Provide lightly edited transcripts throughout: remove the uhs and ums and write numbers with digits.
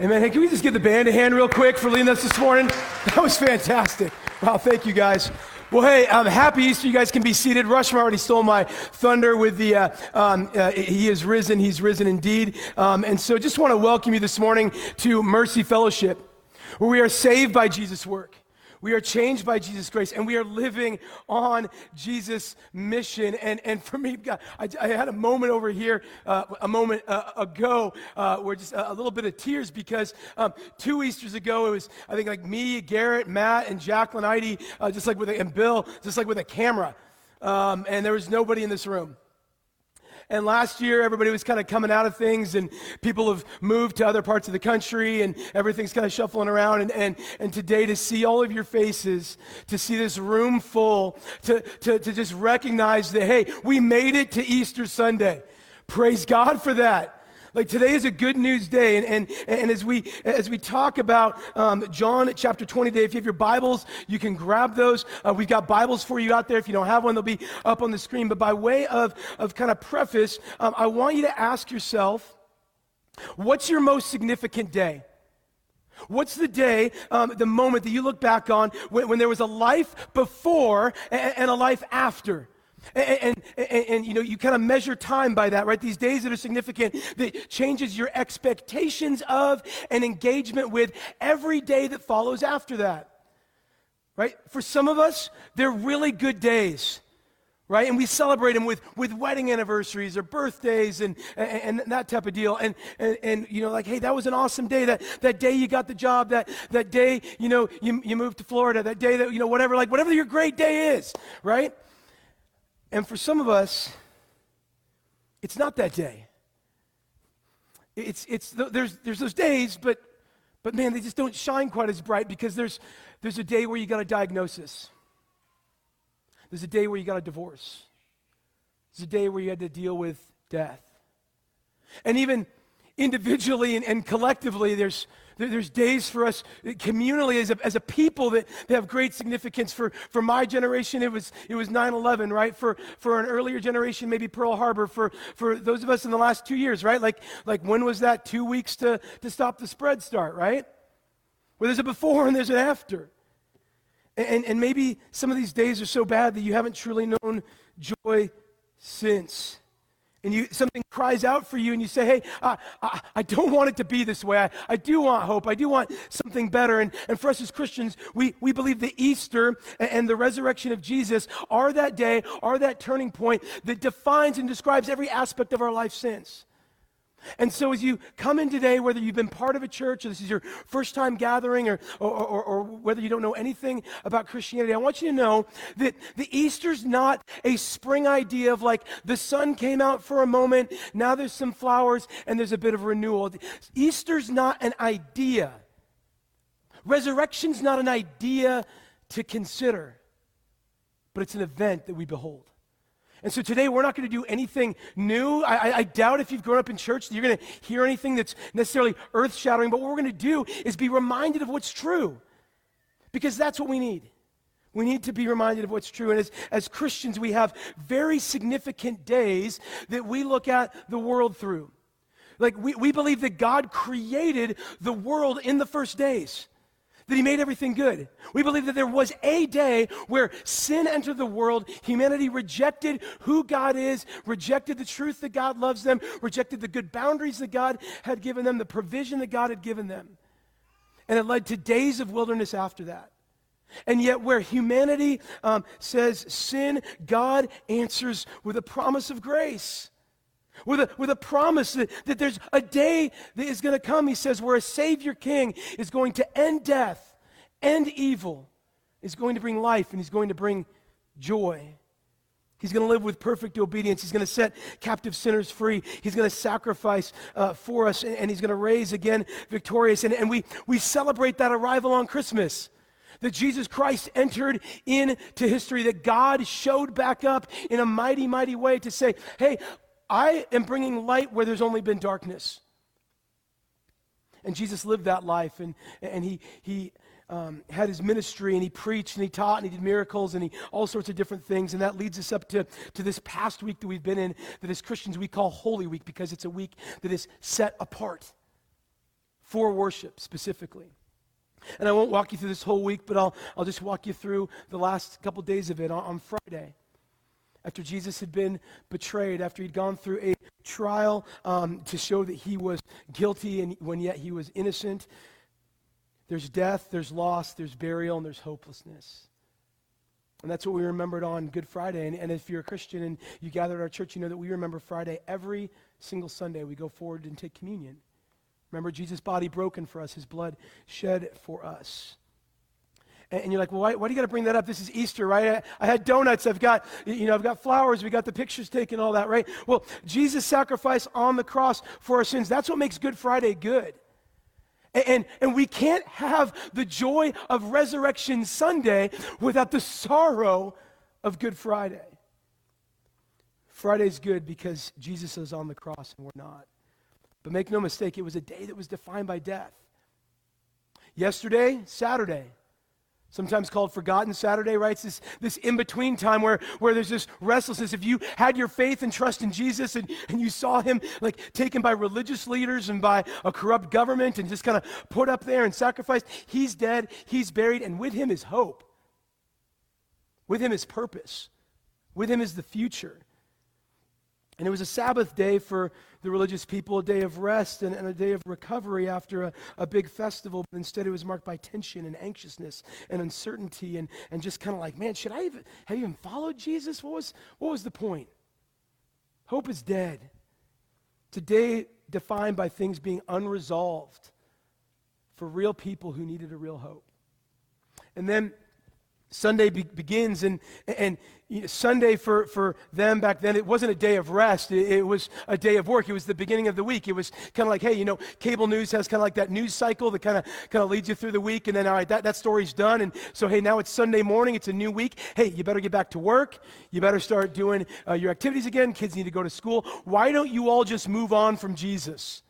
Amen. Hey, can we just give the band a hand real quick for leading us this morning? That was fantastic. Wow, thank you guys. Well, hey, happy Easter. You guys can be seated. Rushmore already stole my thunder with the, he is risen. He's risen indeed. And so just want to welcome you this morning to Mercy Fellowship, where we are saved by Jesus' work. We are changed by Jesus' grace, and we are living on Jesus' mission. And for me, God, I had a moment over here a moment ago where just a little bit of tears, because 2 Easters ago, it was, I think, like me, Garrett, Matt, and Jacqueline Idy, and Bill, just like with a camera. And there was nobody in this room. And last year, everybody was kind of coming out of things, and people have moved to other parts of the country, and everything's kind of shuffling around. And today, to see all of your faces, to see this room full, to just recognize that, hey, we made it to Easter Sunday. Praise God for that. Like, today is a good news day, and as we talk about John chapter 20 today, if you have your Bibles, you can grab those. We've got Bibles for you out there. If you don't have one, they'll be up on the screen. But by way of kind of preface, I want you to ask yourself, what's your most significant day? What's the day, the moment that you look back on when there was a life before and a life after? And you know, you kind of measure time by that, right? These days that are significant, that changes your expectations of and engagement with every day that follows after that, right? For some of us, they're really good days, right? And we celebrate them with wedding anniversaries or birthdays and that type of deal. And you know, like, hey, that was an awesome day. That day you got the job, that day, you know, you moved to Florida, that day that, you know, whatever your great day is, right? And for some of us, it's not that day. There's those days, but man, they just don't shine quite as bright, because there's a day where you got a diagnosis. There's a day where you got a divorce. There's a day where you had to deal with death. And even individually and collectively, there's days for us communally as a people that have great significance. For my generation, it was 9/11, right? For an earlier generation, maybe Pearl Harbor. For those of us in the last 2 years, right? Like when was that 2 weeks to stop the spread start, right? Well, there's a before and there's an after. And maybe some of these days are so bad that you haven't truly known joy since. And something cries out for you, and you say, hey, I don't want it to be this way. I do want hope. I do want something better. And for us as Christians, we believe that Easter and the resurrection of Jesus are that day, are that turning point that defines and describes every aspect of our life since. And so as you come in today, whether you've been part of a church, or this is your first time gathering, or whether you don't know anything about Christianity, I want you to know that the Easter's not a spring idea of like the sun came out for a moment, now there's some flowers, and there's a bit of renewal. Easter's not an idea. Resurrection's not an idea to consider, but it's an event that we behold. And so today, we're not going to do anything new. I doubt if you've grown up in church that you're going to hear anything that's necessarily earth-shattering, but what we're going to do is be reminded of what's true, because that's what we need. We need to be reminded of what's true. And as Christians, we have very significant days that we look at the world through. Like, we believe that God created the world in the first days, that he made everything good. We believe that there was a day where sin entered the world, humanity rejected who God is, rejected the truth that God loves them, rejected the good boundaries that God had given them, the provision that God had given them. And it led to days of wilderness after that. And yet where humanity says sin, God answers with a promise of grace. With a promise that there's a day that is going to come, he says, where a Savior King is going to end death, end evil, is going to bring life, and he's going to bring joy. He's going to live with perfect obedience. He's going to set captive sinners free. He's going to sacrifice for us, and he's going to raise again victorious. And we celebrate that arrival on Christmas, that Jesus Christ entered into history, that God showed back up in a mighty, mighty way to say, hey, I am bringing light where there's only been darkness. And Jesus lived that life, and he had his ministry, and he preached, and he taught, and he did miracles, and he all sorts of different things. And that leads us up to this past week that we've been in, that as Christians we call Holy Week, because it's a week that is set apart for worship specifically. And I won't walk you through this whole week, but I'll just walk you through the last couple days of it. On Friday, after Jesus had been betrayed, after he'd gone through a trial to show that he was guilty and when yet he was innocent, there's death, there's loss, there's burial, and there's hopelessness. And that's what we remembered on Good Friday. And if you're a Christian and you gather at our church, you know that we remember Friday every single Sunday. We go forward and take communion. Remember, Jesus' body broken for us, his blood shed for us. And you're like, well, why do you got to bring that up? This is Easter, right? I had donuts. I've got flowers. We got the pictures taken, all that, right? Well, Jesus' sacrifice on the cross for our sins, that's what makes Good Friday good. And we can't have the joy of Resurrection Sunday without the sorrow of Good Friday. Friday's good because Jesus is on the cross and we're not. But make no mistake, it was a day that was defined by death. Yesterday, Saturday, sometimes called Forgotten Saturday, right? It's this in-between time where there's this restlessness. If you had your faith and trust in Jesus and you saw him like taken by religious leaders and by a corrupt government and just kind of put up there and sacrificed, he's dead, he's buried, and with him is hope. With him is purpose. With him is the future. And it was a Sabbath day for the religious people, a day of rest and a day of recovery after a big festival. But instead, it was marked by tension and anxiousness and uncertainty and just kind of like, man, should I even have followed Jesus? What was the point? Hope is dead. It's a day defined by things being unresolved for real people who needed a real hope. And then Sunday begins, and Sunday for them back then, it wasn't a day of rest. It was a day of work. It was the beginning of the week. It was kind of like, hey, cable news has kind of like that news cycle that kind of leads you through the week, and then, all right, that story's done, and so, hey, now it's Sunday morning. It's a new week. Hey, you better get back to work. You better start doing your activities again. Kids need to go to school. Why don't you all just move on from Jesus?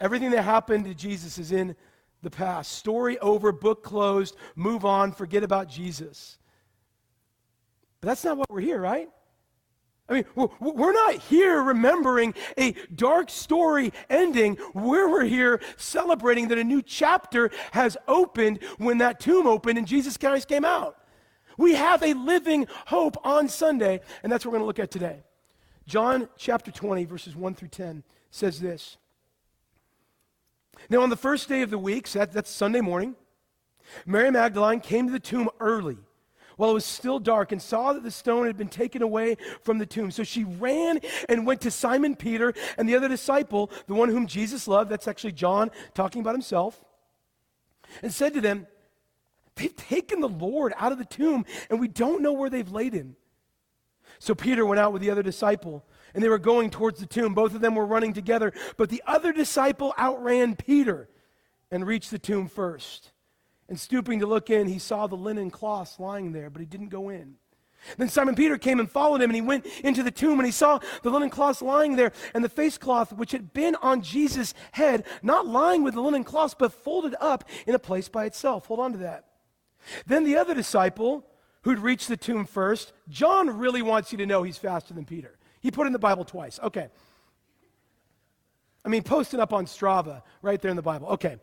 Everything that happened to Jesus is in the past. Story over, book closed, move on, forget about Jesus. But that's not why we're here, right? I mean, we're not here remembering a dark story ending. We're here celebrating that a new chapter has opened when that tomb opened and Jesus Christ came out. We have a living hope on Sunday, and that's what we're going to look at today. John chapter 20, verses 1 through 10 says this. Now, on the first day of the week, so that's Sunday morning, Mary Magdalene came to the tomb early while it was still dark and saw that the stone had been taken away from the tomb. So she ran and went to Simon Peter and the other disciple, the one whom Jesus loved, that's actually John talking about himself, and said to them, "They've taken the Lord out of the tomb, and we don't know where they've laid him." So Peter went out with the other disciple, and they were going towards the tomb. Both of them were running together, but the other disciple outran Peter and reached the tomb first. And stooping to look in, he saw the linen cloths lying there, but he didn't go in. Then Simon Peter came and followed him, and he went into the tomb, and he saw the linen cloths lying there, and the face cloth which had been on Jesus' head, not lying with the linen cloths, but folded up in a place by itself. Hold on to that. Then the other disciple, who'd reached the tomb first, John really wants you to know he's faster than Peter. He put in the Bible twice. Okay. I mean, post it up on Strava right there in the Bible. Okay.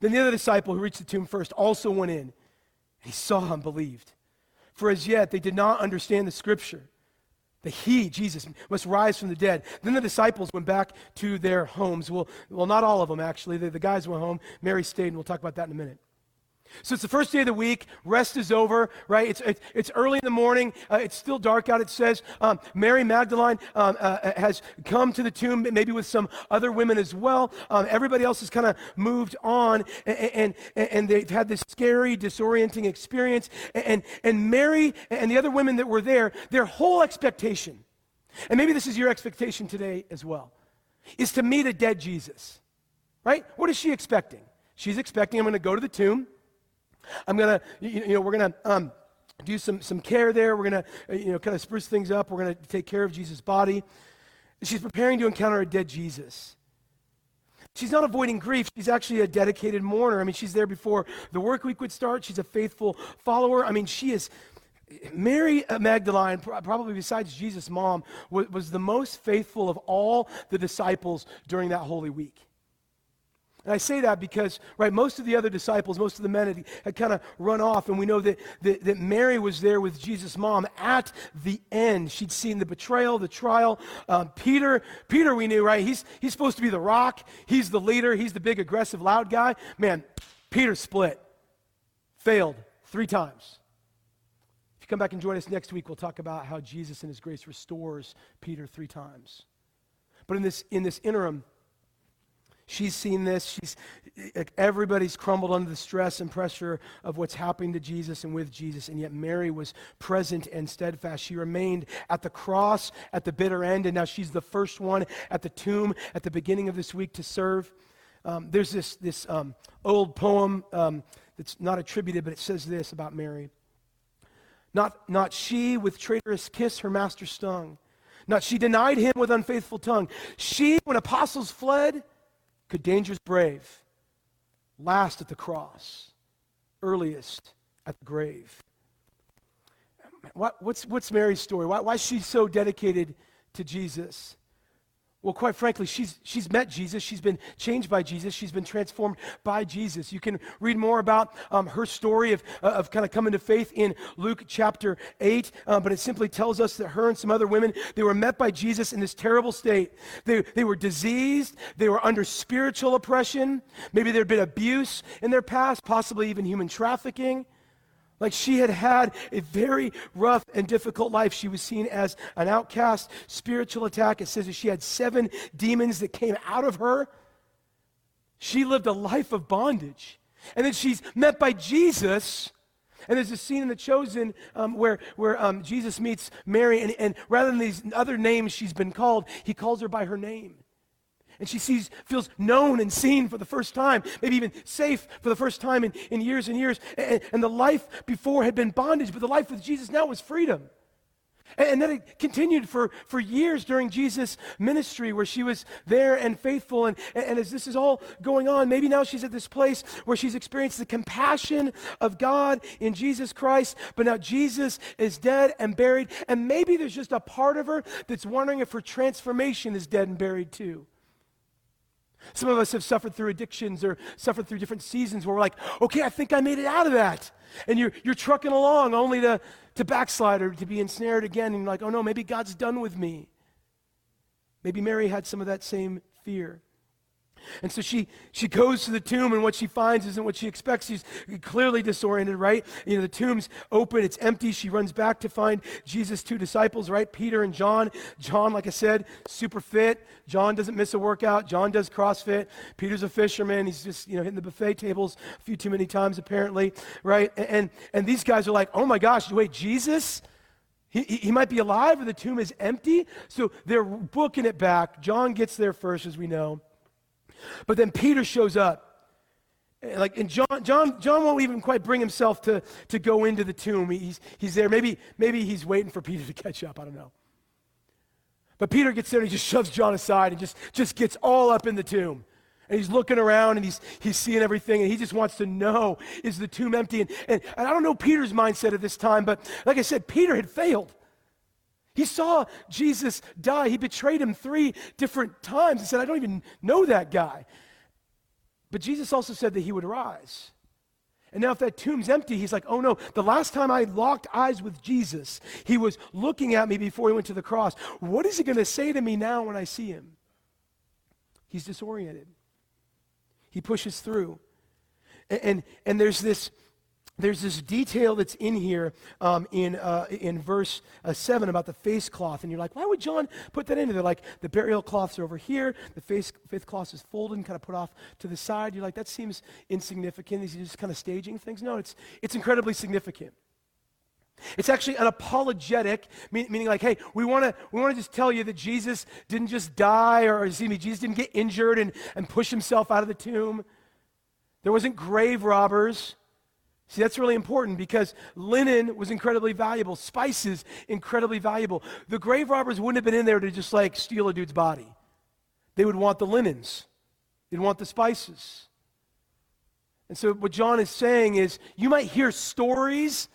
Then the other disciple who reached the tomb first also went in, and he saw and believed. For as yet they did not understand the scripture that he, Jesus, must rise from the dead. Then the disciples went back to their homes. Well, not all of them, actually. The guys went home. Mary stayed, and we'll talk about that in a minute. So it's the first day of the week. Rest is over, right? It's early in the morning. It's still dark out. It says Mary Magdalene has come to the tomb, maybe with some other women as well. Everybody else has kind of moved on, and they've had this scary, disorienting experience. And Mary and the other women that were there, their whole expectation, and maybe this is your expectation today as well, is to meet a dead Jesus, right? What is she expecting? She's expecting, I'm going to go to the tomb. I'm going to, we're going to do some care there. We're going to, kind of spruce things up. We're going to take care of Jesus' body. She's preparing to encounter a dead Jesus. She's not avoiding grief. She's actually a dedicated mourner. I mean, she's there before the work week would start. She's a faithful follower. I mean, she is, Mary Magdalene, probably besides Jesus' mom, was the most faithful of all the disciples during that Holy Week. And I say that because, right, most of the other disciples, most of the men had kind of run off, and we know that Mary was there with Jesus' mom at the end. She'd seen the betrayal, the trial. Peter we knew, right? He's supposed to be the rock. He's the leader. He's the big, aggressive, loud guy. Man, Peter split. Failed 3 times. If you come back and join us next week, we'll talk about how Jesus in his grace restores Peter 3 times. But in this interim, she's seen this. Everybody's crumbled under the stress and pressure of what's happening to Jesus and with Jesus, and yet Mary was present and steadfast. She remained at the cross at the bitter end, and now she's the first one at the tomb at the beginning of this week to serve. There's this old poem that's not attributed, but it says this about Mary. Not she with traitorous kiss her master stung. Not she denied him with unfaithful tongue. She, when apostles fled, could dangers brave, last at the cross, earliest at the grave. What's Mary's story? Why is she so dedicated to Jesus? Well, quite frankly, she's met Jesus. She's been changed by Jesus. She's been transformed by Jesus. You can read more about her story of kind of coming to faith in Luke chapter 8, but it simply tells us that her and some other women, they were met by Jesus in this terrible state. They were diseased. They were under spiritual oppression. Maybe there had been abuse in their past, possibly even human trafficking. Like she had a very rough and difficult life. She was seen as an outcast. Spiritual attack. It says that she had 7 demons that came out of her. She lived a life of bondage. And then she's met by Jesus. And there's a scene in The Chosen where Jesus meets Mary. And rather than these other names she's been called, he calls her by her name. And she feels known and seen for the first time, maybe even safe for the first time in years and years. And the life before had been bondage, but the life with Jesus now was freedom. And then it continued for years during Jesus' ministry where she was there and faithful. And as this is all going on, maybe now she's at this place where she's experienced the compassion of God in Jesus Christ. But now Jesus is dead and buried. And maybe there's just a part of her that's wondering if her transformation is dead and buried too. Some of us have suffered through addictions or suffered through different seasons where we're like, okay, I think I made it out of that. And you're trucking along only to backslide or to be ensnared again. And you're like, oh no, maybe God's done with me. Maybe Mary had some of that same fear. And so she goes to the tomb, and what she finds isn't what she expects. She's clearly disoriented, right? You know, the tomb's open, it's empty. She runs back to find Jesus' 2 disciples, right? Peter and John. John, like I said, super fit. John doesn't miss a workout. John does CrossFit. Peter's a fisherman. He's just, hitting the buffet tables a few too many times apparently, right? And these guys are like, oh my gosh, wait, Jesus? He might be alive, or the tomb is empty? So they're booking it back. John gets there first, as we know. But then Peter shows up. And John won't even quite bring himself to go into the tomb. He's there. Maybe he's waiting for Peter to catch up. I don't know. But Peter gets there and he just shoves John aside and just gets all up in the tomb. And he's looking around and he's seeing everything, and he just wants to know, is the tomb empty? And I don't know Peter's mindset at this time, but like I said, Peter had failed. He saw Jesus die. He betrayed him 3 different times and said, I don't even know that guy. But Jesus also said that he would rise. And now if that tomb's empty, he's like, oh no, the last time I locked eyes with Jesus, he was looking at me before he went to the cross. What is he going to say to me now when I see him? He's disoriented. He pushes through. And there's this detail that's in here in verse 7 about the face cloth. And you're like, why would John put that in there? Like, the burial cloths are over here. The face cloth is folded and kind of put off to the side. You're like, that seems insignificant. Is he just kind of staging things? No, it's incredibly significant. It's actually an apologetic, meaning like, hey, we want to just tell you that Jesus didn't just die, or excuse me, Jesus didn't get injured and push himself out of the tomb. There wasn't grave robbers. See, that's really important because linen was incredibly valuable. Spices, incredibly valuable. The grave robbers wouldn't have been in there to just like steal a dude's body. They would want the linens. They'd want the spices. And so what John is saying is, you might hear stories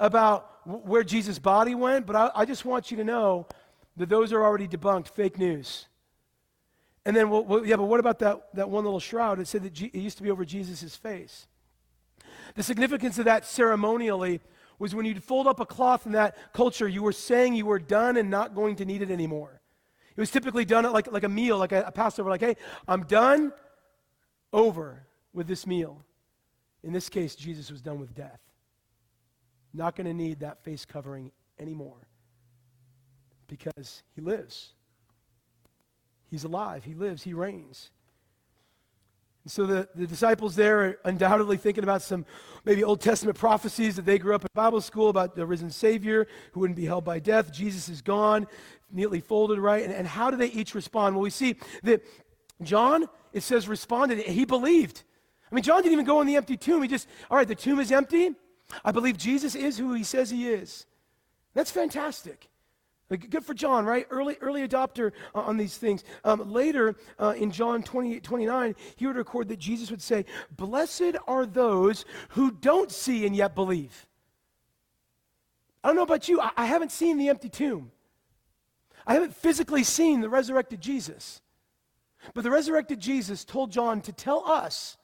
about where Jesus' body went, but I just want you to know that those are already debunked, fake news. And then, well, yeah, but what about that one little shroud? It said that it used to be over Jesus' face. The significance of that ceremonially was when you'd fold up a cloth in that culture, you were saying you were done and not going to need it anymore. It was typically done at like a meal, like a Passover, like, hey, I'm done over with this meal. In this case, Jesus was done with death. Not going to need that face covering anymore because he lives. He's alive. He lives. He reigns. And so the disciples there are undoubtedly thinking about some maybe Old Testament prophecies that they grew up in Bible school about the risen Savior who wouldn't be held by death. Jesus is gone, neatly folded, right? And how do they each respond? Well, we see that John, it says, responded. He believed. I mean, John didn't even go in the empty tomb. He just, all right, the tomb is empty. I believe Jesus is who he says he is. That's fantastic. Like, good for John, right? Early adopter on these things. Later, in John 28:29, he would record that Jesus would say, "Blessed are those who don't see and yet believe." I don't know about you. I haven't seen the empty tomb. I haven't physically seen the resurrected Jesus. But the resurrected Jesus told John to tell us,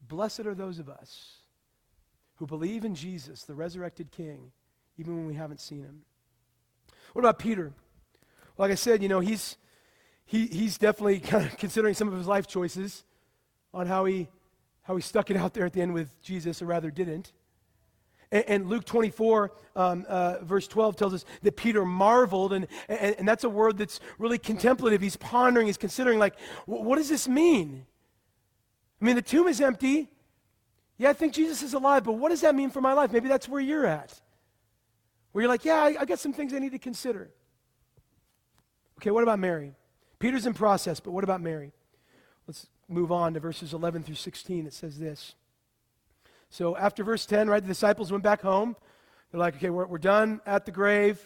"Blessed are those of us who believe in Jesus, the resurrected King, even when we haven't seen him." What about Peter? Like I said, you know, he's definitely kind of considering some of his life choices on how he stuck it out there at the end with Jesus, or rather didn't. And Luke 24, verse 12 tells us that Peter marveled, and that's a word that's really contemplative. He's pondering, he's considering, like, what does this mean? I mean, the tomb is empty. Yeah, I think Jesus is alive, but what does that mean for my life? Maybe that's where you're at. Where you're like, yeah, I got some things I need to consider. Okay, what about Mary? Peter's in process, but what about Mary? Let's move on to verses 11 through 16. It says this. So after verse 10, right, the disciples went back home. They're like, okay, we're done at the grave.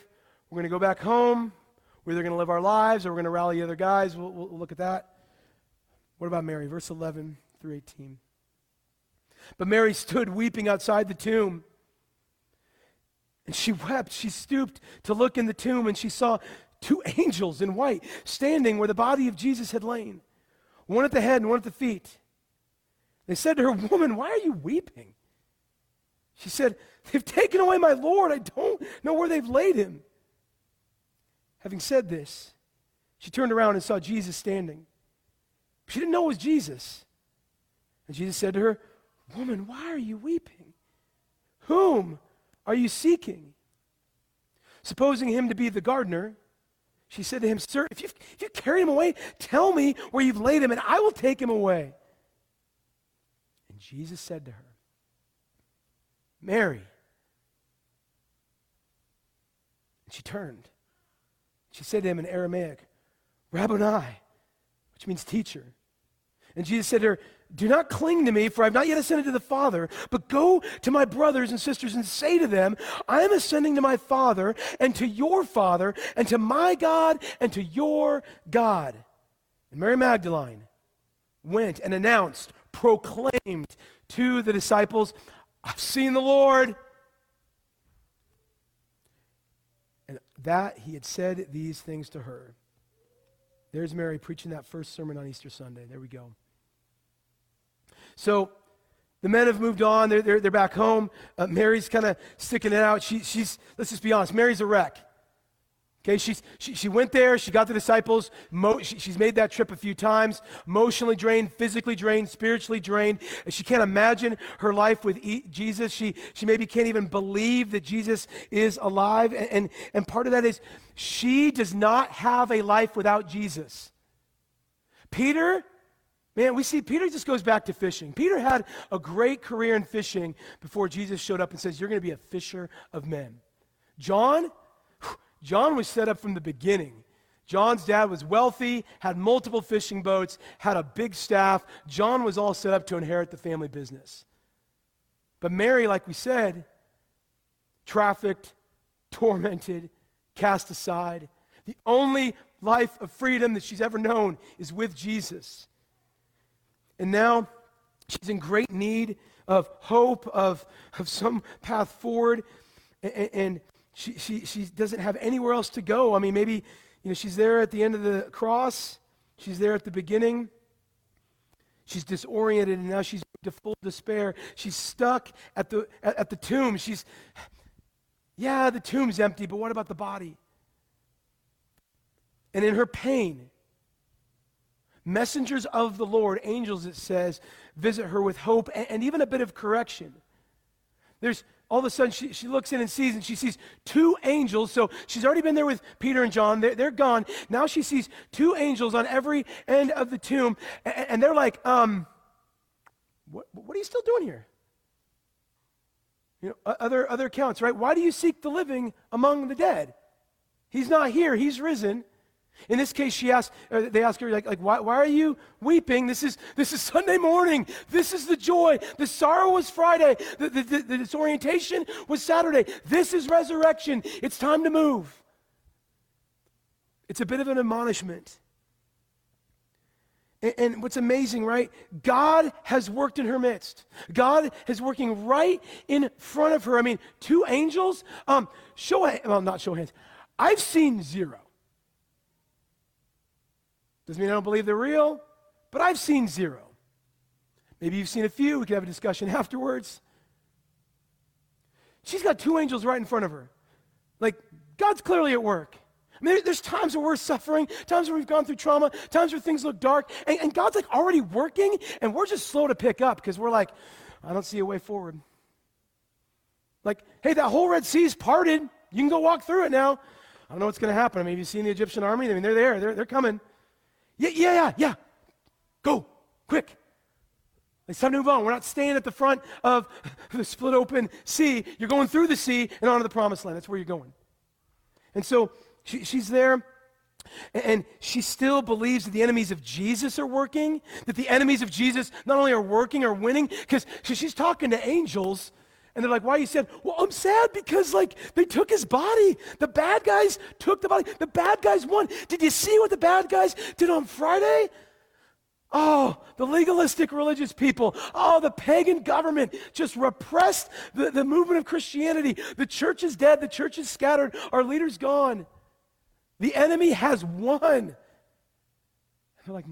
We're going to go back home. We're either going to live our lives or we're going to rally the other guys. We'll look at that. What about Mary? Verse 11 through 18. But Mary stood weeping outside the tomb. And she wept. She stooped to look in the tomb, and she saw two angels in white standing where the body of Jesus had lain, one at the head and one at the feet. They said to her, "Woman, why are you weeping?" She said, "They've taken away my Lord. I don't know where they've laid him." Having said this, she turned around and saw Jesus standing. She didn't know it was Jesus. And Jesus said to her, "Woman, why are you weeping? Whom are you seeking?" Supposing him to be the gardener, she said to him, "Sir, if you carry him away, tell me where you've laid him, and I will take him away." And Jesus said to her, "Mary." And she turned. She said to him in Aramaic, "Rabboni," which means teacher. And Jesus said to her, "Do not cling to me, for I have not yet ascended to the Father, but go to my brothers and sisters and say to them, I am ascending to my Father and to your Father and to my God and to your God." And Mary Magdalene went and announced, proclaimed to the disciples, "I've seen the Lord." And that he had said these things to her. There's Mary preaching that first sermon on Easter Sunday. There we go. So the men have moved on. They're back home. Mary's kind of sticking it out. She's let's just be honest. Mary's a wreck. Okay, she went there. She got the disciples. She's made that trip a few times. Emotionally drained, physically drained, spiritually drained. She can't imagine her life with Jesus. She maybe can't even believe that Jesus is alive. And part of that is she does not have a life without Jesus. Peter. Man, we see Peter just goes back to fishing. Peter had a great career in fishing before Jesus showed up and says, "You're going to be a fisher of men." John was set up from the beginning. John's dad was wealthy, had multiple fishing boats, had a big staff. John was all set up to inherit the family business. But Mary, like we said, trafficked, tormented, cast aside. The only life of freedom that she's ever known is with Jesus. And now she's in great need of hope, of some path forward, and she doesn't have anywhere else to go. I mean, maybe, you know, she's there at the end of the cross, She's there at the beginning. She's disoriented, and now she's to full despair. She's stuck at the tomb. She's, yeah, the tomb's empty, but what about the body? And in her pain, messengers of the Lord, angels, it says, visit her with hope and even a bit of correction. There's all of a sudden she looks in and sees, and she sees two angels. So she's already been there with Peter and John. They're gone. Now she sees two angels on every end of the tomb, and they're like, what are you still doing here? You know, other accounts, right? Why do you seek the living among the dead? He's not here. He's risen. In this case, they ask her, like why are you weeping? This is Sunday morning. This is the joy. The sorrow was Friday. The disorientation was Saturday. This is resurrection. It's time to move. It's a bit of an admonishment. And what's amazing, right? God has worked in her midst. God is working right in front of her. I mean, two angels? Not show hands. I've seen zero. Doesn't mean I don't believe they're real, but I've seen zero. Maybe you've seen a few. We could have a discussion afterwards. She's got two angels right in front of her. Like, God's clearly at work. I mean, there's times where we're suffering, times where we've gone through trauma, times where things look dark, and God's like already working, and we're just slow to pick up because we're like, I don't see a way forward. Like, hey, that whole Red Sea's parted. You can go walk through it now. I don't know what's going to happen. I mean, have you seen the Egyptian army? I mean, they're there. They're coming. Yeah. Go, quick. It's time to move on. We're not staying at the front of the split open sea. You're going through the sea and onto the promised land. That's where you're going. And so she's there, and she still believes that the enemies of Jesus are working, that the enemies of Jesus not only are working, are winning, because she's talking to angels, and they're like, why are you sad? Well, I'm sad because, like, they took his body. The bad guys took the body. The bad guys won. Did you see what the bad guys did on Friday? Oh, the legalistic religious people. Oh, the pagan government just repressed the movement of Christianity. The church is dead. The church is scattered. Our leader's gone. The enemy has won. And they're like,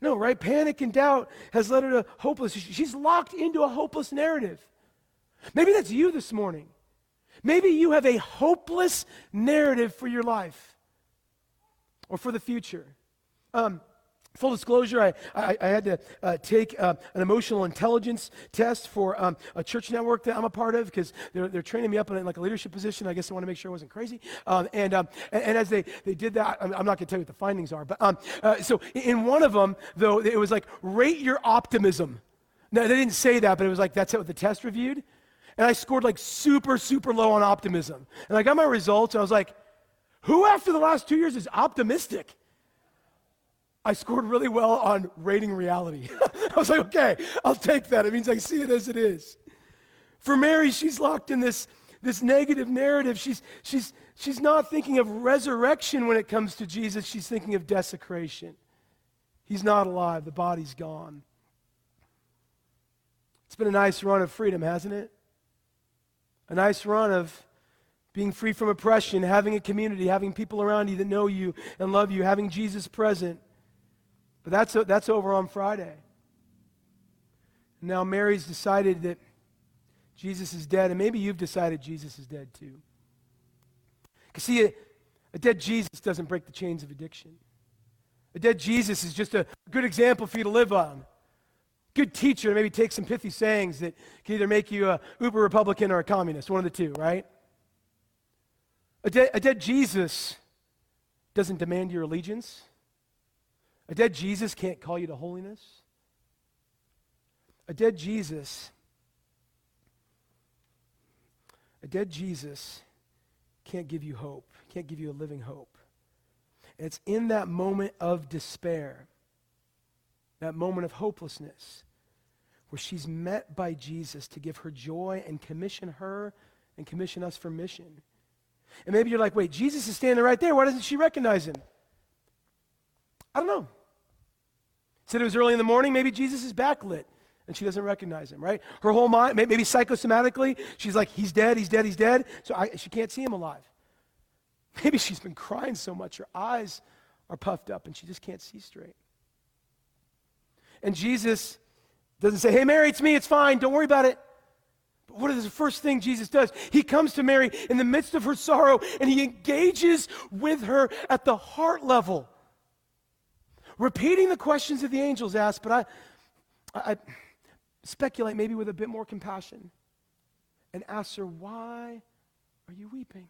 no, right? Panic and doubt has led her to hopelessness. She's locked into a hopeless narrative. Maybe that's you this morning. Maybe you have a hopeless narrative for your life or for the future. Full disclosure, I had to take an emotional intelligence test for a church network that I'm a part of because they're training me up in like a leadership position. I guess I want to make sure I wasn't crazy. And as they did that, I'm not going to tell you what the findings are. But so in one of them, though, it was like, rate your optimism. Now, they didn't say that, but it was like, that's what the test reviewed. And I scored like super, super low on optimism. And I got my results, and I was like, who after the last 2 years is optimistic? I scored really well on rating reality. I was like, okay, I'll take that. It means I can see it as it is. For Mary, she's locked in this negative narrative. She's not thinking of resurrection when it comes to Jesus. She's thinking of desecration. He's not alive. The body's gone. It's been a nice run of freedom, hasn't it? A nice run of being free from oppression, having a community, having people around you that know you and love you, having Jesus present. But that's over on Friday. Now Mary's decided that Jesus is dead, and maybe you've decided Jesus is dead too. Because see, a dead Jesus doesn't break the chains of addiction. A dead Jesus is just a good example for you to live on. Good teacher to maybe take some pithy sayings that can either make you a uber Republican or a communist, one of the two, right? A dead Jesus doesn't demand your allegiance. A dead Jesus can't call you to holiness. A dead Jesus can't give you hope, can't give you a living hope. And it's in that moment of despair, that moment of hopelessness, where she's met by Jesus to give her joy and commission her and commission us for mission. And maybe you're like, wait, Jesus is standing right there. Why doesn't she recognize him? I don't know. Said it was early in the morning. Maybe Jesus is backlit, and she doesn't recognize him, right? Her whole mind, maybe psychosomatically, she's like, he's dead, so she can't see him alive. Maybe she's been crying so much, her eyes are puffed up and she just can't see straight. And Jesus doesn't say, hey, Mary, it's me, it's fine, don't worry about it. But what is the first thing Jesus does? He comes to Mary in the midst of her sorrow and he engages with her at the heart level, repeating the questions that the angels asked, but I speculate maybe with a bit more compassion, and asks her, why are you weeping?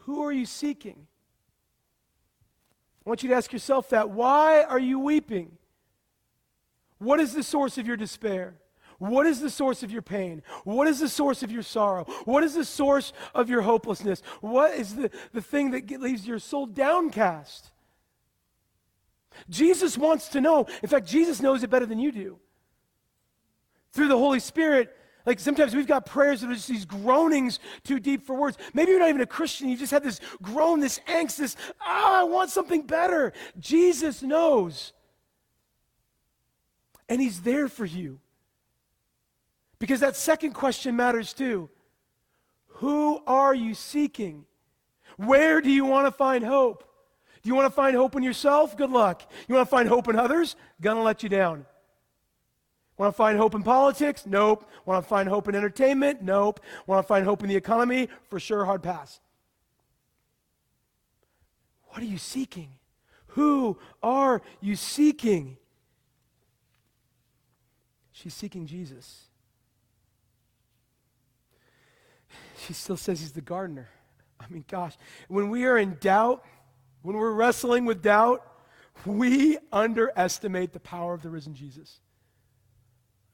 Who are you seeking? I want you to ask yourself that. Why are you weeping? What is the source of your despair? What is the source of your pain? What is the source of your sorrow? What is the source of your hopelessness? What is the thing that leaves your soul downcast? Jesus wants to know. In fact, Jesus knows it better than you do. Through the Holy Spirit, like sometimes we've got prayers that are just these groanings too deep for words. Maybe you're not even a Christian. You just have this groan, this angst, this, I want something better. Jesus knows. And he's there for you. Because that second question matters too. Who are you seeking? Where do you want to find hope? Do you want to find hope in yourself? Good luck. You want to find hope in others? Gonna let you down. Want to find hope in politics? Nope. Want to find hope in entertainment? Nope. Want to find hope in the economy? For sure, hard pass. What are you seeking? Who are you seeking? She's seeking Jesus. She still says he's the gardener. I mean, gosh, when we are in doubt, when we're wrestling with doubt, we underestimate the power of the risen Jesus.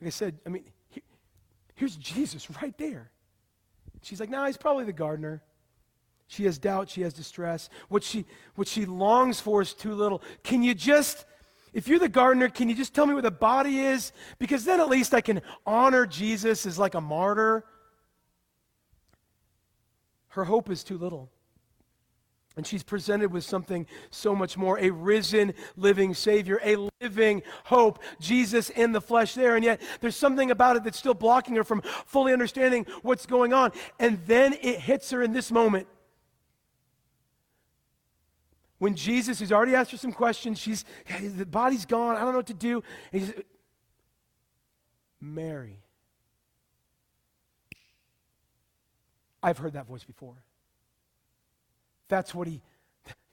Like I said, I mean, here's Jesus right there. She's like, nah, he's probably the gardener. She has doubt, she has distress. What she longs for is too little. Can you just, if you're the gardener, can you just tell me where the body is? Because then at least I can honor Jesus as like a martyr. Her hope is too little. And she's presented with something so much more, a risen, living Savior, a living hope, Jesus in the flesh there. And yet there's something about it that's still blocking her from fully understanding what's going on. And then it hits her in this moment. When Jesus, who's already asked her some questions, she's, the body's gone, I don't know what to do. And he says, Mary. I've heard that voice before. That's what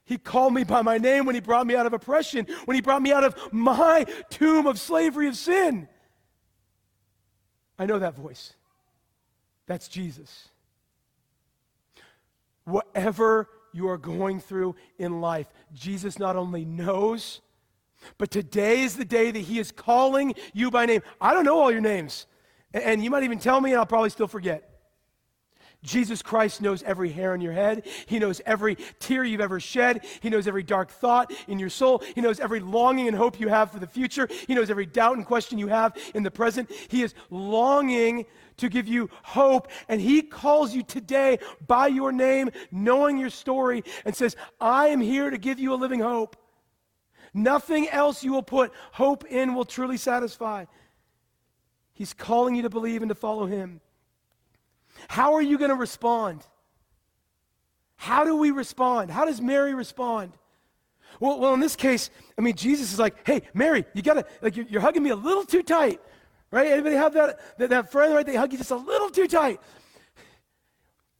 he called me by my name when he brought me out of oppression, when he brought me out of my tomb of slavery of sin. I know that voice. That's Jesus. Whatever you are going through in life, Jesus not only knows, but today is the day that he is calling you by name. I don't know all your names, and you might even tell me and I'll probably still forget. Jesus Christ knows every hair on your head. He knows every tear you've ever shed. He knows every dark thought in your soul. He knows every longing and hope you have for the future. He knows every doubt and question you have in the present. He is longing to give you hope, and he calls you today by your name, knowing your story, and says, I am here to give you a living hope. Nothing else you will put hope in will truly satisfy. He's calling you to believe and to follow him. How are you going to respond? How do we respond? How does Mary respond? Well, in this case, I mean, Jesus is like, hey, Mary, you got to, like, you're hugging me a little too tight, right? Anybody have that friend, right? They hug you just a little too tight.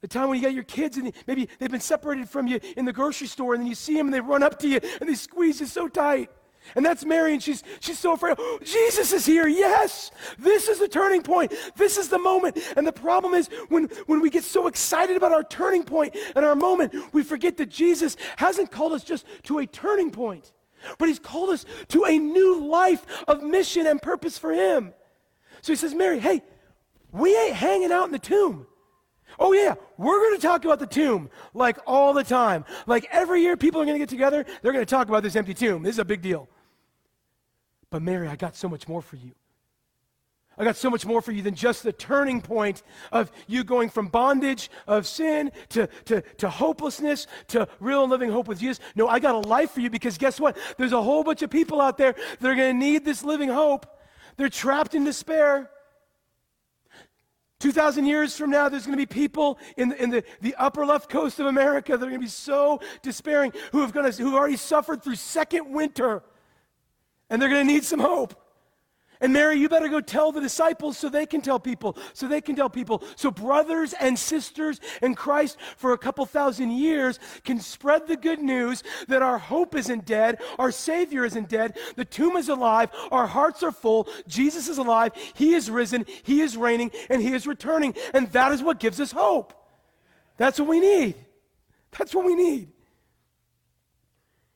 The time when you got your kids and maybe they've been separated from you in the grocery store and then you see them and they run up to you and they squeeze you so tight. And that's Mary, and she's so afraid. Oh, Jesus is here, yes! This is the turning point. This is the moment. And the problem is when we get so excited about our turning point and our moment, we forget that Jesus hasn't called us just to a turning point, but he's called us to a new life of mission and purpose for him. So he says, Mary, hey, we ain't hanging out in the tomb. Oh yeah, we're going to talk about the tomb like all the time. Like every year people are going to get together, they're going to talk about this empty tomb. This is a big deal. But Mary, I got so much more for you. I got so much more for you than just the turning point of you going from bondage of sin to hopelessness to real and living hope with Jesus. No, I got a life for you because guess what? There's a whole bunch of people out there that are going to need this living hope. They're trapped in despair. 2,000 years from now, there's going to be people in the upper left coast of America that are going to be so despairing, who've already suffered through second winter, and they're going to need some hope. And Mary, you better go tell the disciples so they can tell people, So brothers and sisters in Christ for a couple thousand years can spread the good news that our hope isn't dead, our Savior isn't dead, the tomb is alive, our hearts are full, Jesus is alive, He is risen, He is reigning, and He is returning. And that is what gives us hope. That's what we need. He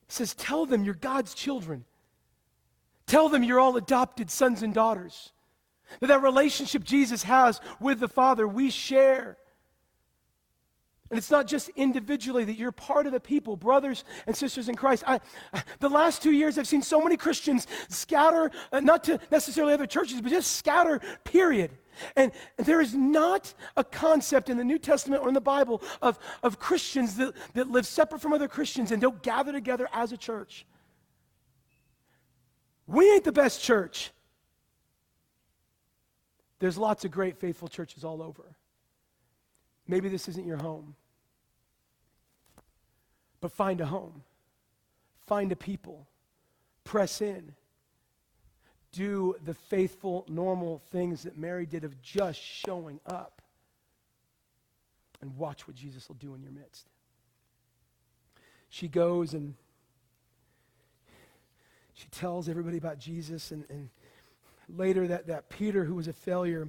says, tell them you're God's children. Tell them you're all adopted sons and daughters. That relationship Jesus has with the Father, we share. And it's not just individually that you're part of the people, brothers and sisters in Christ. The last 2 years, I've seen so many Christians scatter, not to necessarily other churches, but just scatter, period. And there is not a concept in the New Testament or in the Bible of Christians that live separate from other Christians and don't gather together as a church. We ain't the best church. There's lots of great, faithful churches all over. Maybe this isn't your home. But find a home. Find a people. Press in. Do the faithful, normal things that Mary did of just showing up. And watch what Jesus will do in your midst. She goes and she tells everybody about Jesus, and later that Peter, who was a failure,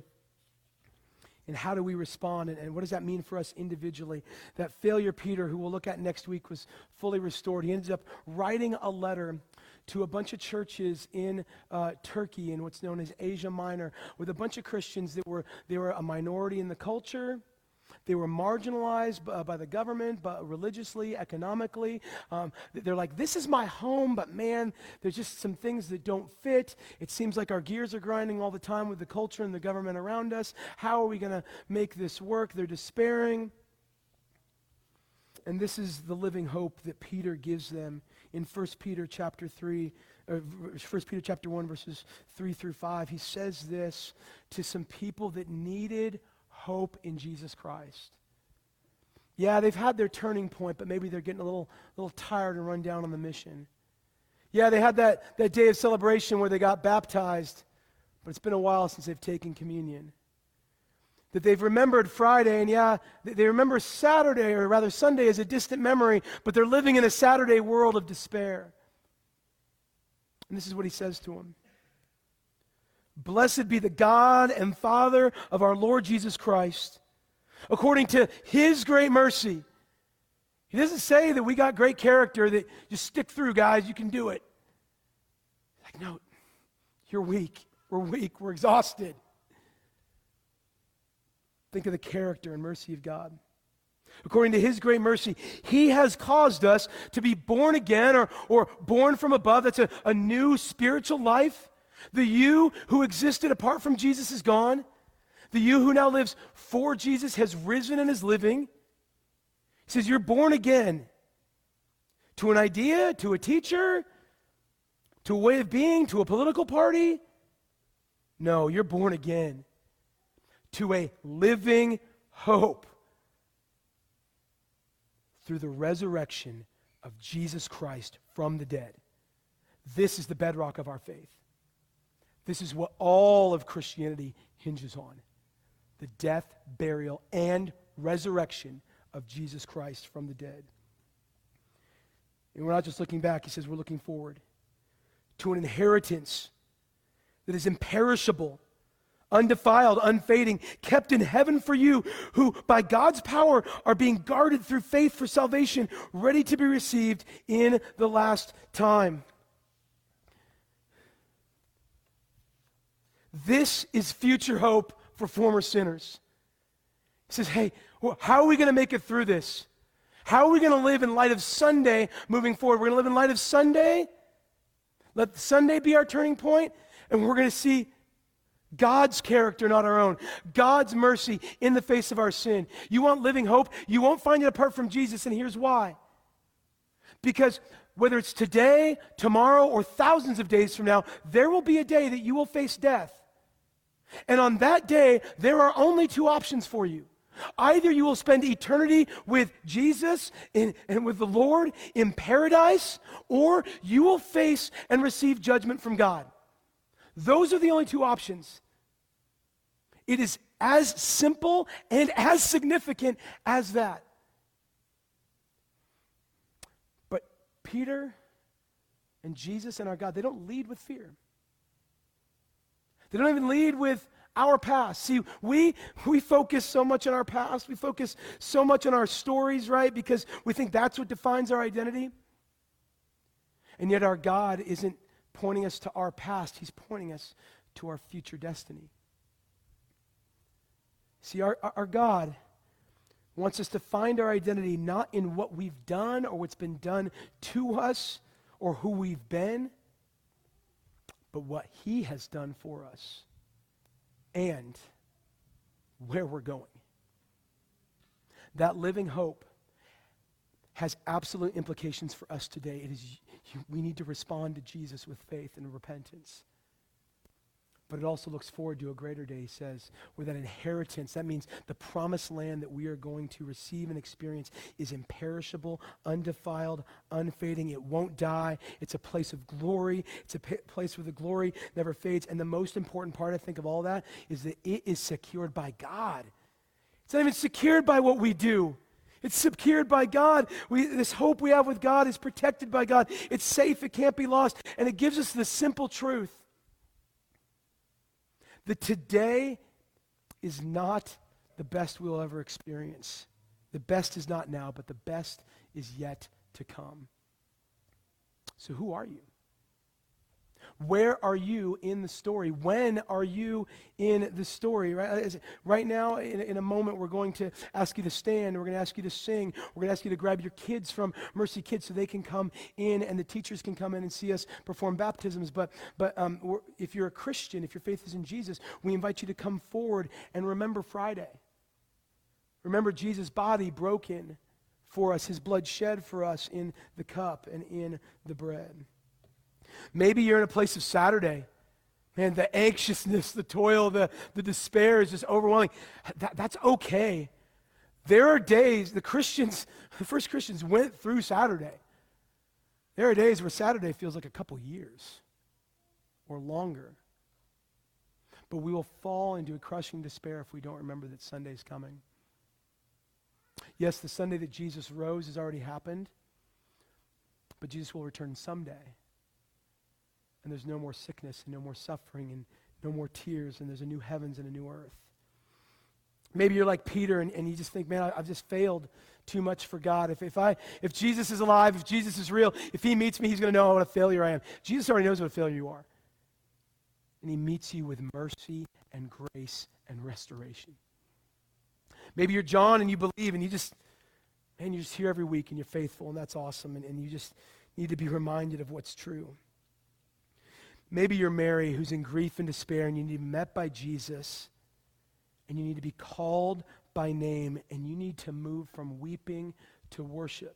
and how do we respond, and what does that mean for us individually? That failure Peter, who we'll look at next week, was fully restored. He ended up writing a letter to a bunch of churches in Turkey, in what's known as Asia Minor, with a bunch of Christians they were a minority in the culture. They were marginalized by the government, but religiously, economically. They're like, this is my home, but man, there's just some things that don't fit. It seems like our gears are grinding all the time with the culture and the government around us. How are we going to make this work? They're despairing. And this is the living hope that Peter gives them in 1 Peter chapter 1, verses 3 through 5. He says this to some people that needed hope in Jesus Christ. Yeah, they've had their turning point, but maybe they're getting a little tired and run down on the mission. Yeah, they had that day of celebration where they got baptized, but it's been a while since they've taken communion. That they've remembered Friday, and yeah, they remember Saturday, or rather Sunday, as a distant memory, but they're living in a Saturday world of despair. And this is what he says to them. Blessed be the God and Father of our Lord Jesus Christ. According to His great mercy. He doesn't say that we got great character, that just stick through, guys, you can do it. Like, no, you're weak, we're exhausted. Think of the character and mercy of God. According to His great mercy, He has caused us to be born again or born from above. That's a new spiritual life. The you who existed apart from Jesus is gone. The you who now lives for Jesus has risen and is living. He says, you're born again to an idea, to a teacher, to a way of being, to a political party. No, you're born again to a living hope through the resurrection of Jesus Christ from the dead. This is the bedrock of our faith. This is what all of Christianity hinges on. The death, burial, and resurrection of Jesus Christ from the dead. And we're not just looking back. He says we're looking forward to an inheritance that is imperishable, undefiled, unfading, kept in heaven for you, who by God's power are being guarded through faith for salvation, ready to be received in the last time. This is future hope for former sinners. He says, hey, how are we going to make it through this? How are we going to live in light of Sunday moving forward? We're going to live in light of Sunday. Let Sunday be our turning point, and we're going to see God's character, not our own. God's mercy in the face of our sin. You want living hope? You won't find it apart from Jesus, and here's why. Because whether it's today, tomorrow, or thousands of days from now, there will be a day that you will face death. And on that day, there are only two options for you. Either you will spend eternity with Jesus and with the Lord in paradise, or you will face and receive judgment from God. Those are the only two options. It is as simple and as significant as that. But Peter and Jesus and our God, they don't lead with fear. They don't even lead with our past. See, we focus so much on our past. We focus so much on our stories, right? Because we think that's what defines our identity. And yet our God isn't pointing us to our past. He's pointing us to our future destiny. See, our God wants us to find our identity not in what we've done or what's been done to us or who we've been, but what He has done for us and where we're going. That living hope has absolute implications for us today. We need to respond to Jesus with faith and repentance. But it also looks forward to a greater day, he says, where that inheritance, that means the promised land that we are going to receive and experience is imperishable, undefiled, unfading. It won't die. It's a place of glory. It's a place where the glory never fades. And the most important part, I think, of all that is that it is secured by God. It's not even secured by what we do. It's secured by God. This hope we have with God is protected by God. It's safe. It can't be lost. And it gives us the simple truth that today is not the best we'll ever experience. The best is not now, but the best is yet to come. So who are you? Where are you in the story? When are you in the story? Right now, in a moment, we're going to ask you to stand. We're going to ask you to sing. We're going to ask you to grab your kids from Mercy Kids so they can come in and the teachers can come in and see us perform baptisms. But if you're a Christian, if your faith is in Jesus, we invite you to come forward and remember Friday. Remember Jesus' body broken for us, His blood shed for us in the cup and in the bread. Maybe you're in a place of Saturday. Man, the anxiousness, the toil, the despair is just overwhelming. That's okay. There are days, the first Christians went through Saturday. There are days where Saturday feels like a couple years or longer. But we will fall into a crushing despair if we don't remember that Sunday's coming. Yes, the Sunday that Jesus rose has already happened, but Jesus will return someday. And there's no more sickness and no more suffering and no more tears, and there's a new heavens and a new earth. Maybe you're like Peter and you just think, man, I've just failed too much for God. If Jesus is alive, if Jesus is real, if He meets me, He's going to know what a failure I am. Jesus already knows what a failure you are. And He meets you with mercy and grace and restoration. Maybe you're John and you believe and you're just here every week and you're faithful and that's awesome and you just need to be reminded of what's true. Maybe you're Mary who's in grief and despair and you need to be met by Jesus and you need to be called by name and you need to move from weeping to worship.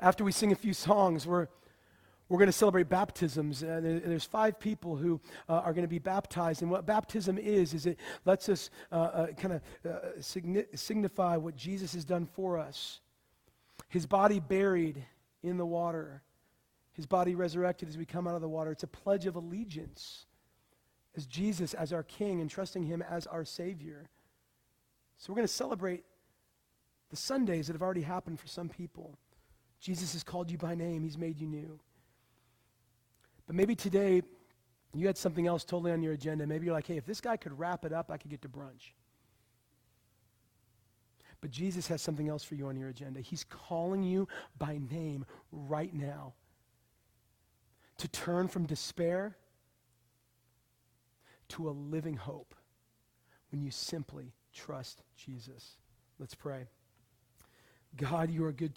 After we sing a few songs, we're going to celebrate baptisms. There's 5 people who are going to be baptized. And what baptism is it lets us signify what Jesus has done for us. His body buried in the water. His body resurrected as we come out of the water. It's a pledge of allegiance as Jesus, as our King, and trusting Him as our Savior. So we're going to celebrate the Sundays that have already happened for some people. Jesus has called you by name. He's made you new. But maybe today you had something else totally on your agenda. Maybe you're like, hey, if this guy could wrap it up, I could get to brunch. But Jesus has something else for you on your agenda. He's calling you by name right now. To turn from despair to a living hope when you simply trust Jesus. Let's pray. God, You are good